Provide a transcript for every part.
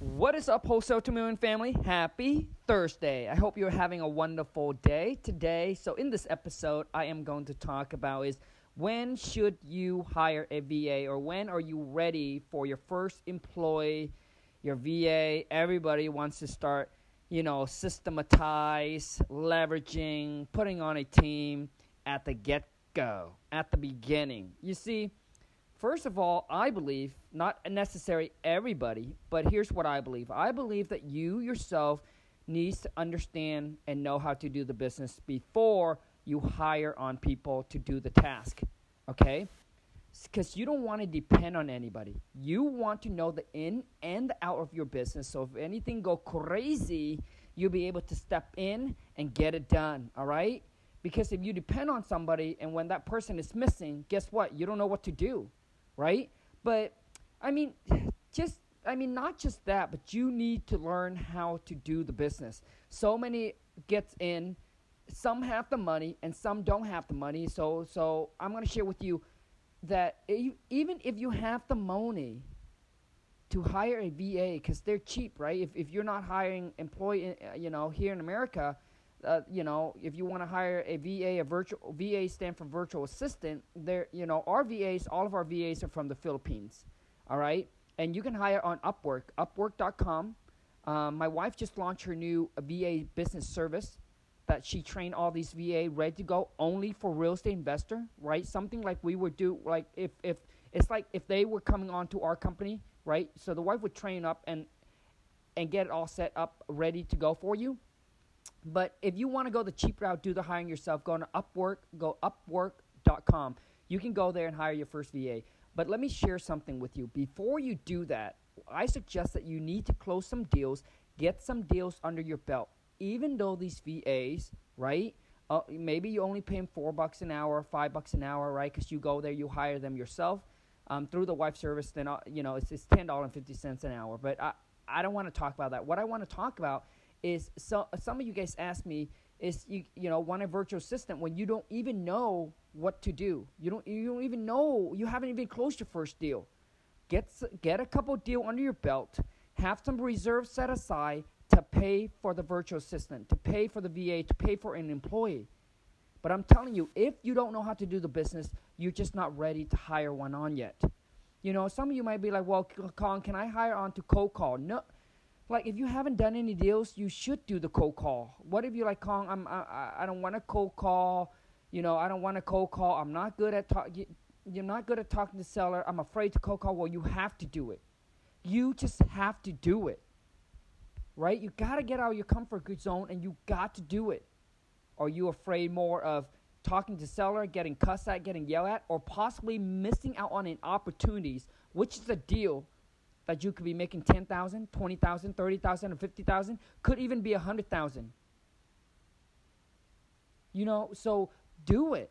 What is up, Wholesale to Million family? Happy Thursday. I hope you're having a wonderful day today. So in this episode, I am going to talk about is when should you hire a VA, or when are you ready for your first employee, your VA? Everybody wants to start, systematize, leveraging, putting on a team at the get-go, at the beginning. You see, first of all, I believe, not necessarily everybody, but here's what I believe. I believe that you yourself needs to understand and know how to do the business before you hire on people to do the task, okay? Because you don't want to depend on anybody. You want to know the in and the out of your business. So if anything go crazy, you'll be able to step in and get it done, all right? Because if you depend on somebody and when that person is missing, guess what? You don't know what to do. Right? But, not just that, but you need to learn how to do the business. So many gets in, some have the money and some don't have the money. So I'm going to share with you that even if you have the money to hire a VA, because they're cheap, right? If you're not hiring employee, here in America, if you want to hire a VA, a virtual VA stand for virtual assistant. There, our VAs, all of our VAs are from the Philippines, all right. And you can hire on Upwork, Upwork.com. My wife just launched her new VA business service that she trained all these VA ready to go only for real estate investor, right? Something like we would do, like if it's like if they were coming on to our company, right? So the wife would train up and get it all set up, ready to go for you. But if you want to go the cheap route, do the hiring yourself, go to Upwork, go Upwork.com. You can go there and hire your first VA. But let me share something with you. Before you do that, I suggest that you need to close some deals, get some deals under your belt. Even though these VAs, right, maybe you only pay them $4 an hour, $5 an hour, right, because you go there, you hire them yourself through the wife service, then, it's $10.50 an hour. But I don't want to talk about that. What I want to talk about is some of you guys ask me is you want a virtual assistant when you don't even know what to do. You don't even know, you haven't even closed your first deal. Get a couple deal under your belt, have some reserves set aside to pay for the virtual assistant, to pay for the VA, to pay for an employee. But I'm telling you, if you don't know how to do the business, you're just not ready to hire one on yet. Some of you might be like, well, Colin, can I hire on to cold call? No. Like if you haven't done any deals, you should do the cold call. What if you're like, Kong, I don't want a cold call. I don't want a cold call. I'm not good at talking. You're not good at talking to seller. I'm afraid to cold call. Well, you have to do it. You just have to do it, right? You got to get out of your comfort zone and you got to do it. Are you afraid more of talking to seller, getting cussed at, getting yelled at, or possibly missing out on opportunities, which is a deal that you could be making $10,000, $20,000, $30,000, or $50,000, could even be $100,000. So do it,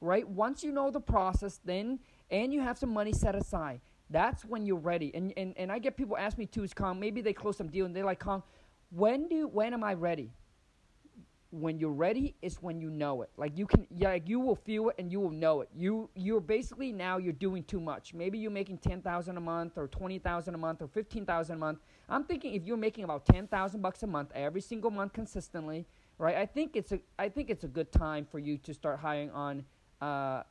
right? Once you know the process, then, and you have some money set aside, that's when you're ready. And I get people ask me too, is Kong, maybe they close some deal and they're like, Kong, when am I ready? When you're ready is when you know it. Like you will feel it and you will know it. You're basically now you're doing too much. Maybe you're making $10,000 a month or $20,000 a month or $15,000 a month. I'm thinking if you're making about $10,000 a month every single month consistently, right? I think it's a good time for you to start hiring on a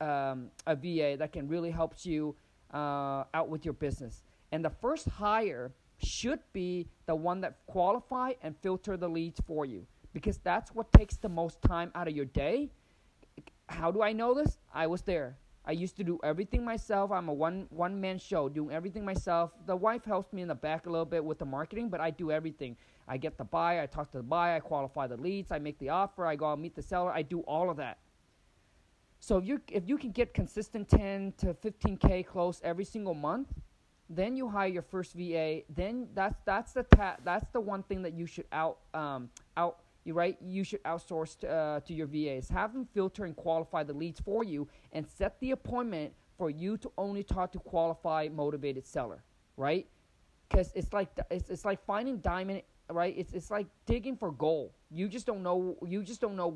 VA that can really help you out with your business. And the first hire should be the one that qualify and filter the leads for you, because that's what takes the most time out of your day. How do I know this? I was there. I used to do everything myself. I'm a one-man show, doing everything myself. The wife helps me in the back a little bit with the marketing, but I do everything. I get the buyer. I talk to the buyer. I qualify the leads. I make the offer. I go out and meet the seller. I do all of that. So if you can get consistent 10 to 15K close every single month, then you hire your first VA. Then that's the one thing that you should You should outsource to your VAs. Have them filter and qualify the leads for you and set the appointment for you to only talk to qualified, motivated seller, right? Because it's like finding diamond, right? It's like digging for gold. You just don't know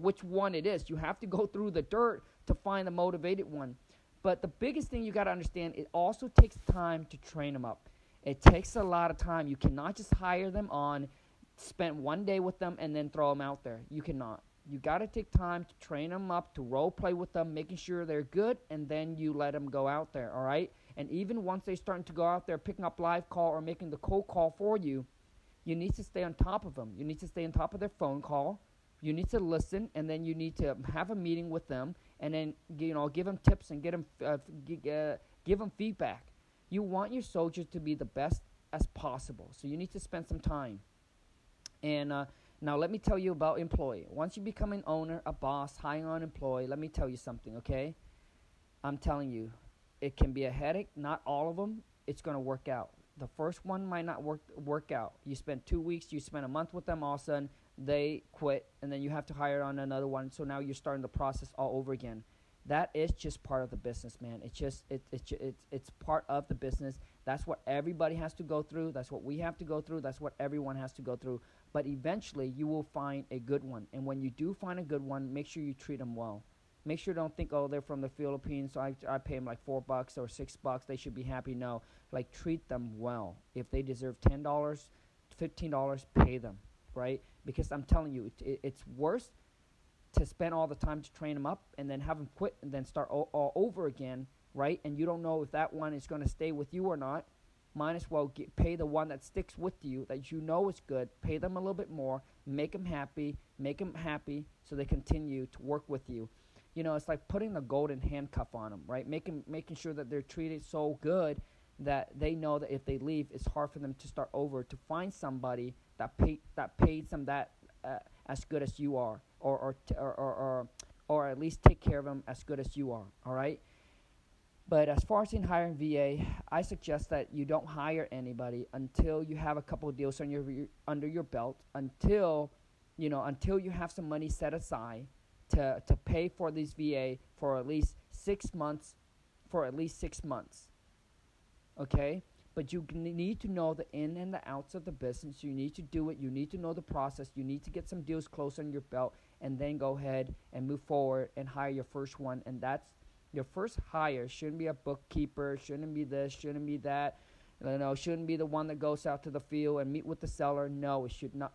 which one it is. You have to go through the dirt to find the motivated one. But the biggest thing you got to understand, it also takes time to train them up. It takes a lot of time. You cannot just hire them on, spend one day with them, and then throw them out there. You cannot. You got to take time to train them up, to role play with them, making sure they're good, and then you let them go out there, all right? And even once they're starting to go out there picking up live call or making the cold call for you, you need to stay on top of them. You need to stay on top of their phone call. You need to listen, and then you need to have a meeting with them, and then give them tips and give them feedback. You want your soldiers to be the best as possible, so you need to spend some time. And now let me tell you about employee. Once you become an owner, a boss, hiring an employee, let me tell you something, okay? I'm telling you, it can be a headache. Not all of them. It's going to work out. The first one might not work out. You spend 2 weeks, you spend a month with them, all of a sudden they quit, and then you have to hire on another one, so now you're starting the process all over again. That is just part of the business, man. It's part of the business. That's what everybody has to go through. That's what we have to go through. That's what everyone has to go through. But eventually, you will find a good one. And when you do find a good one, make sure you treat them well. Make sure you don't think, oh, they're from the Philippines, so I pay them like $4 or $6. They should be happy. No, like treat them well. If they deserve $10, $15, pay them, right? Because I'm telling you, it's worse to spend all the time to train them up and then have them quit and then start all over again, right? And you don't know if that one is going to stay with you or not. Might as well pay the one that sticks with you, that you know is good. Pay them a little bit more. Make them happy so they continue to work with you. You know, it's like putting a golden handcuff on them, right? Making sure that they're treated so good that they know that if they leave, it's hard for them to start over, to find somebody that paid them that as good as you are, or at least take care of them as good as you are, all right? But as far as in hiring VA, I suggest that you don't hire anybody until you have a couple of deals on under your belt, until you have some money set aside to pay for these VA for at least 6 months, okay? But you need to know the in and the outs of the business. You need to do it. You need to know the process. You need to get some deals close on your belt, and then go ahead and move forward and hire your first one, and that's your first hire. Shouldn't be a bookkeeper, shouldn't be this, shouldn't be that, shouldn't be the one that goes out to the field and meet with the seller. No, it should not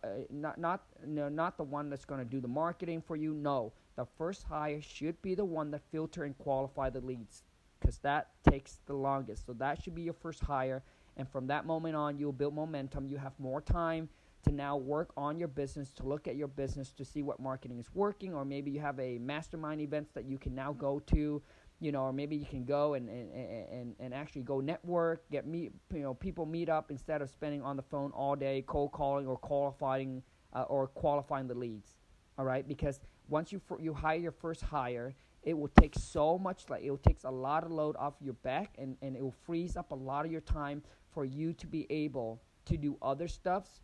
the one that's going to do the marketing for you. No, the first hire should be the one that filter and qualify the leads, because that takes the longest. So that should be your first hire, and from that moment on, you'll build momentum. You have more time to now work on your business, to look at your business, to see what marketing is working, or maybe you have a mastermind events that you can now go to, or maybe you can go and actually go network, people meet up instead of spending on the phone all day cold calling or qualifying the leads, all right? Because once you hire your first hire, it will take so much, like it takes a lot of load off your back, and it will freeze up a lot of your time for you to be able to do other stuffs,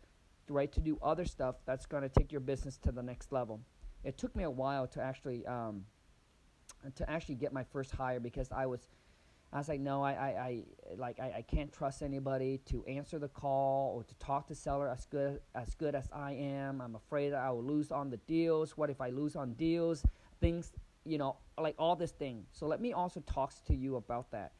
right? To do other stuff that's going to take your business to the next level. It took me a while to actually get my first hire, because I was like, no, I can't trust anybody to answer the call or to talk to seller as good as I am. I'm afraid that I will lose on the deals. What if I lose on deals? Things, like all this thing. So let me also talk to you about that.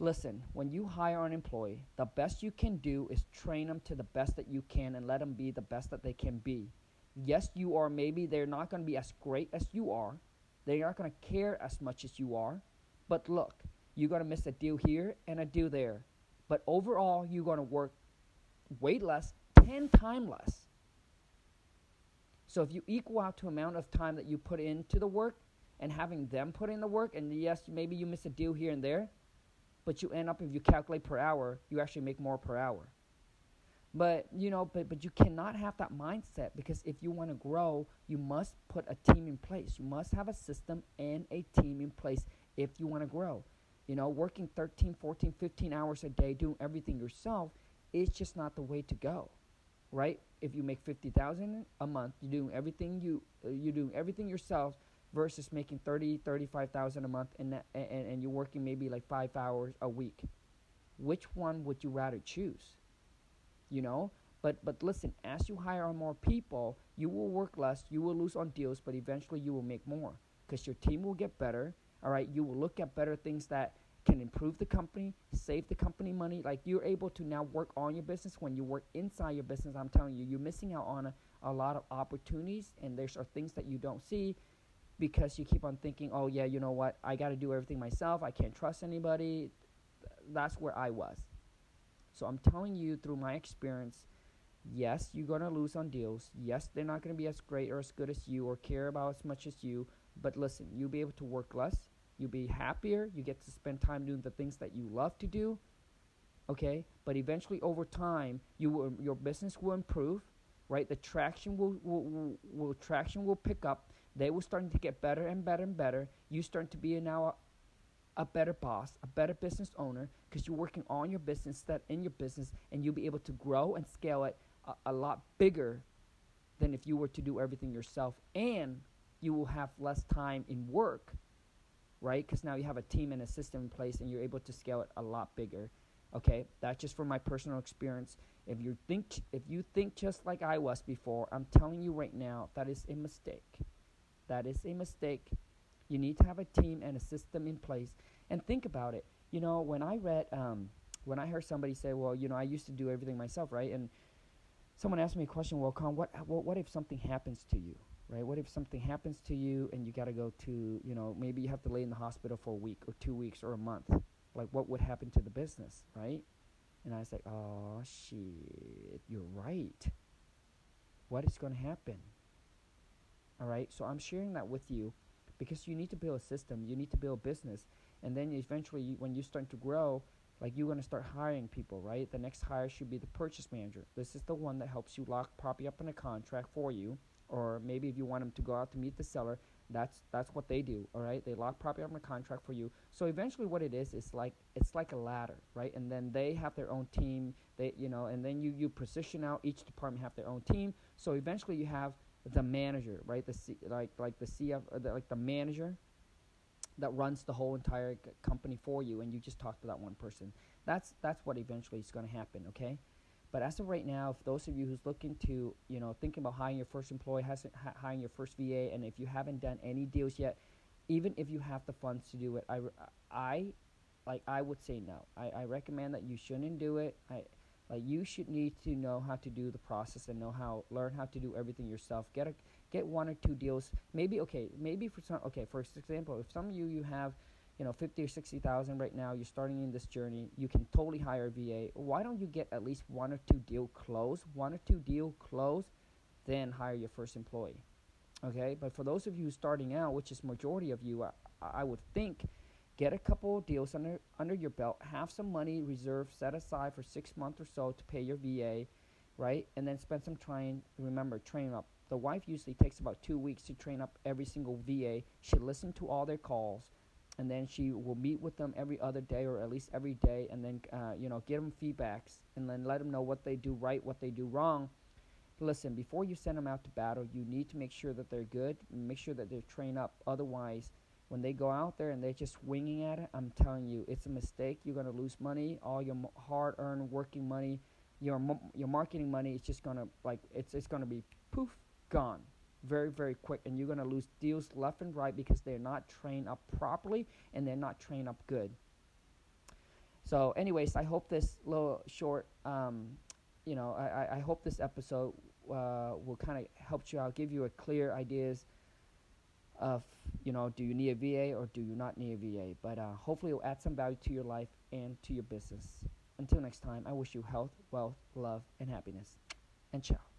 Listen, when you hire an employee, the best you can do is train them to the best that you can and let them be the best that they can be. Yes, maybe they're not going to be as great as you are. They aren't going to care as much as you are. But look, you're going to miss a deal here and a deal there. But overall, you're going to work way less, 10 times less. So if you equal out to amount of time that you put into the work and having them put in the work, and yes, maybe you miss a deal here and there, but you end up, if you calculate per hour, you actually make more per hour. But, but you cannot have that mindset, because if you want to grow, you must put a team in place. You must have a system and a team in place if you want to grow. Working 13, 14, 15 hours a day, doing everything yourself, is just not the way to go, right? If you make $50,000 a month, you're doing everything yourself, versus making $35,000 a month and you're working maybe like 5 hours a week. Which one would you rather choose? But listen, as you hire on more people, you will work less, you will lose on deals, but eventually you will make more, because your team will get better, all right? You will look at better things that can improve the company, save the company money. Like, you're able to now work on your business. When you work inside your business, I'm telling you, you're missing out on a lot of opportunities, and there are things that you don't see because you keep on thinking, oh, yeah, you know what? I got to do everything myself. I can't trust anybody. That's where I was. So I'm telling you through my experience, yes, you're going to lose on deals. Yes, they're not going to be as great or as good as you or care about as much as you. But listen, you'll be able to work less. You'll be happier. You get to spend time doing the things that you love to do. Okay? But eventually, over time, your business will improve, right? The traction will pick up. They will start to get better and better and better. You start to be now a better boss, a better business owner, because you're working on your business, that in your business, and you'll be able to grow and scale it a lot bigger than if you were to do everything yourself. And you will have less time in work, right? Because now you have a team and a system in place, and you're able to scale it a lot bigger. Okay, that's just from my personal experience. If you think just like I was before, I'm telling you right now, that is a mistake. That is a mistake. You need to have a team and a system in place. And think about it. You know, when I heard somebody say, well, you know, I used to do everything myself, right? And someone asked me a question, well, Con, what if something happens to you, right? What if something happens to you and you got to go to, you know, maybe you have to lay in the hospital for a week or 2 weeks or a month. Like, what would happen to the business, right? And I was like, oh, shit, you're right. What is going to happen? All right, so I'm sharing that with you because you need to build a system. You need to build business. And then eventually, when you start to grow, like, you're going to start hiring people, right? The next hire should be the purchase manager. This is the one that helps you lock property up in a contract for you. Or maybe if you want them to go out to meet the seller, that's what they do, all right? They lock property up in a contract for you. So eventually what it is, it's like a ladder, right? And then they have their own team. They, you know, and then you position out. Each department have their own team. So eventually you have the manager, right? The manager that runs the whole entire company for you, and you just talk to that one person. That's what eventually is going to happen, okay? But as of right now, for those of you who's looking to, you know, thinking about hiring your first employee, hiring your first VA, and if you haven't done any deals yet, even if you have the funds to do it, I would say no. I recommend that you shouldn't do it. You should need to know how to do the process and learn how to do everything yourself. Get one or two deals. For example, if some of you have, you know, 50 or 60,000 right now, you're starting in this journey, you can totally hire a VA. Why don't you get at least one or two deal close, then hire your first employee? Okay, but for those of you starting out, which is majority of you, I would think, get a couple of deals under your belt, have some money reserved, set aside for 6 months or so to pay your VA, right? And then spend some time, remember, train up. The wife usually takes about 2 weeks to train up every single VA. She listens to all their calls, and then she will meet with them every other day or at least every day, and then, give them feedbacks, and then let them know what they do right, what they do wrong. Listen, before you send them out to battle, you need to make sure that they're good, make sure that they're trained up. Otherwise, when they go out there and they're just winging at it, I'm telling you, it's a mistake. You're going to lose money, all your hard-earned working money, your marketing money is just going to, it's going to be, poof, gone very, very quick. And you're going to lose deals left and right because they're not trained up properly and they're not trained up good. So anyways, I hope this little short, I hope this episode will kind of help you out, give you a clear ideas of, you know, do you need a VA or do you not need a VA? But hopefully it will add some value to your life and to your business. Until next time, I wish you health, wealth, love, and happiness. And ciao.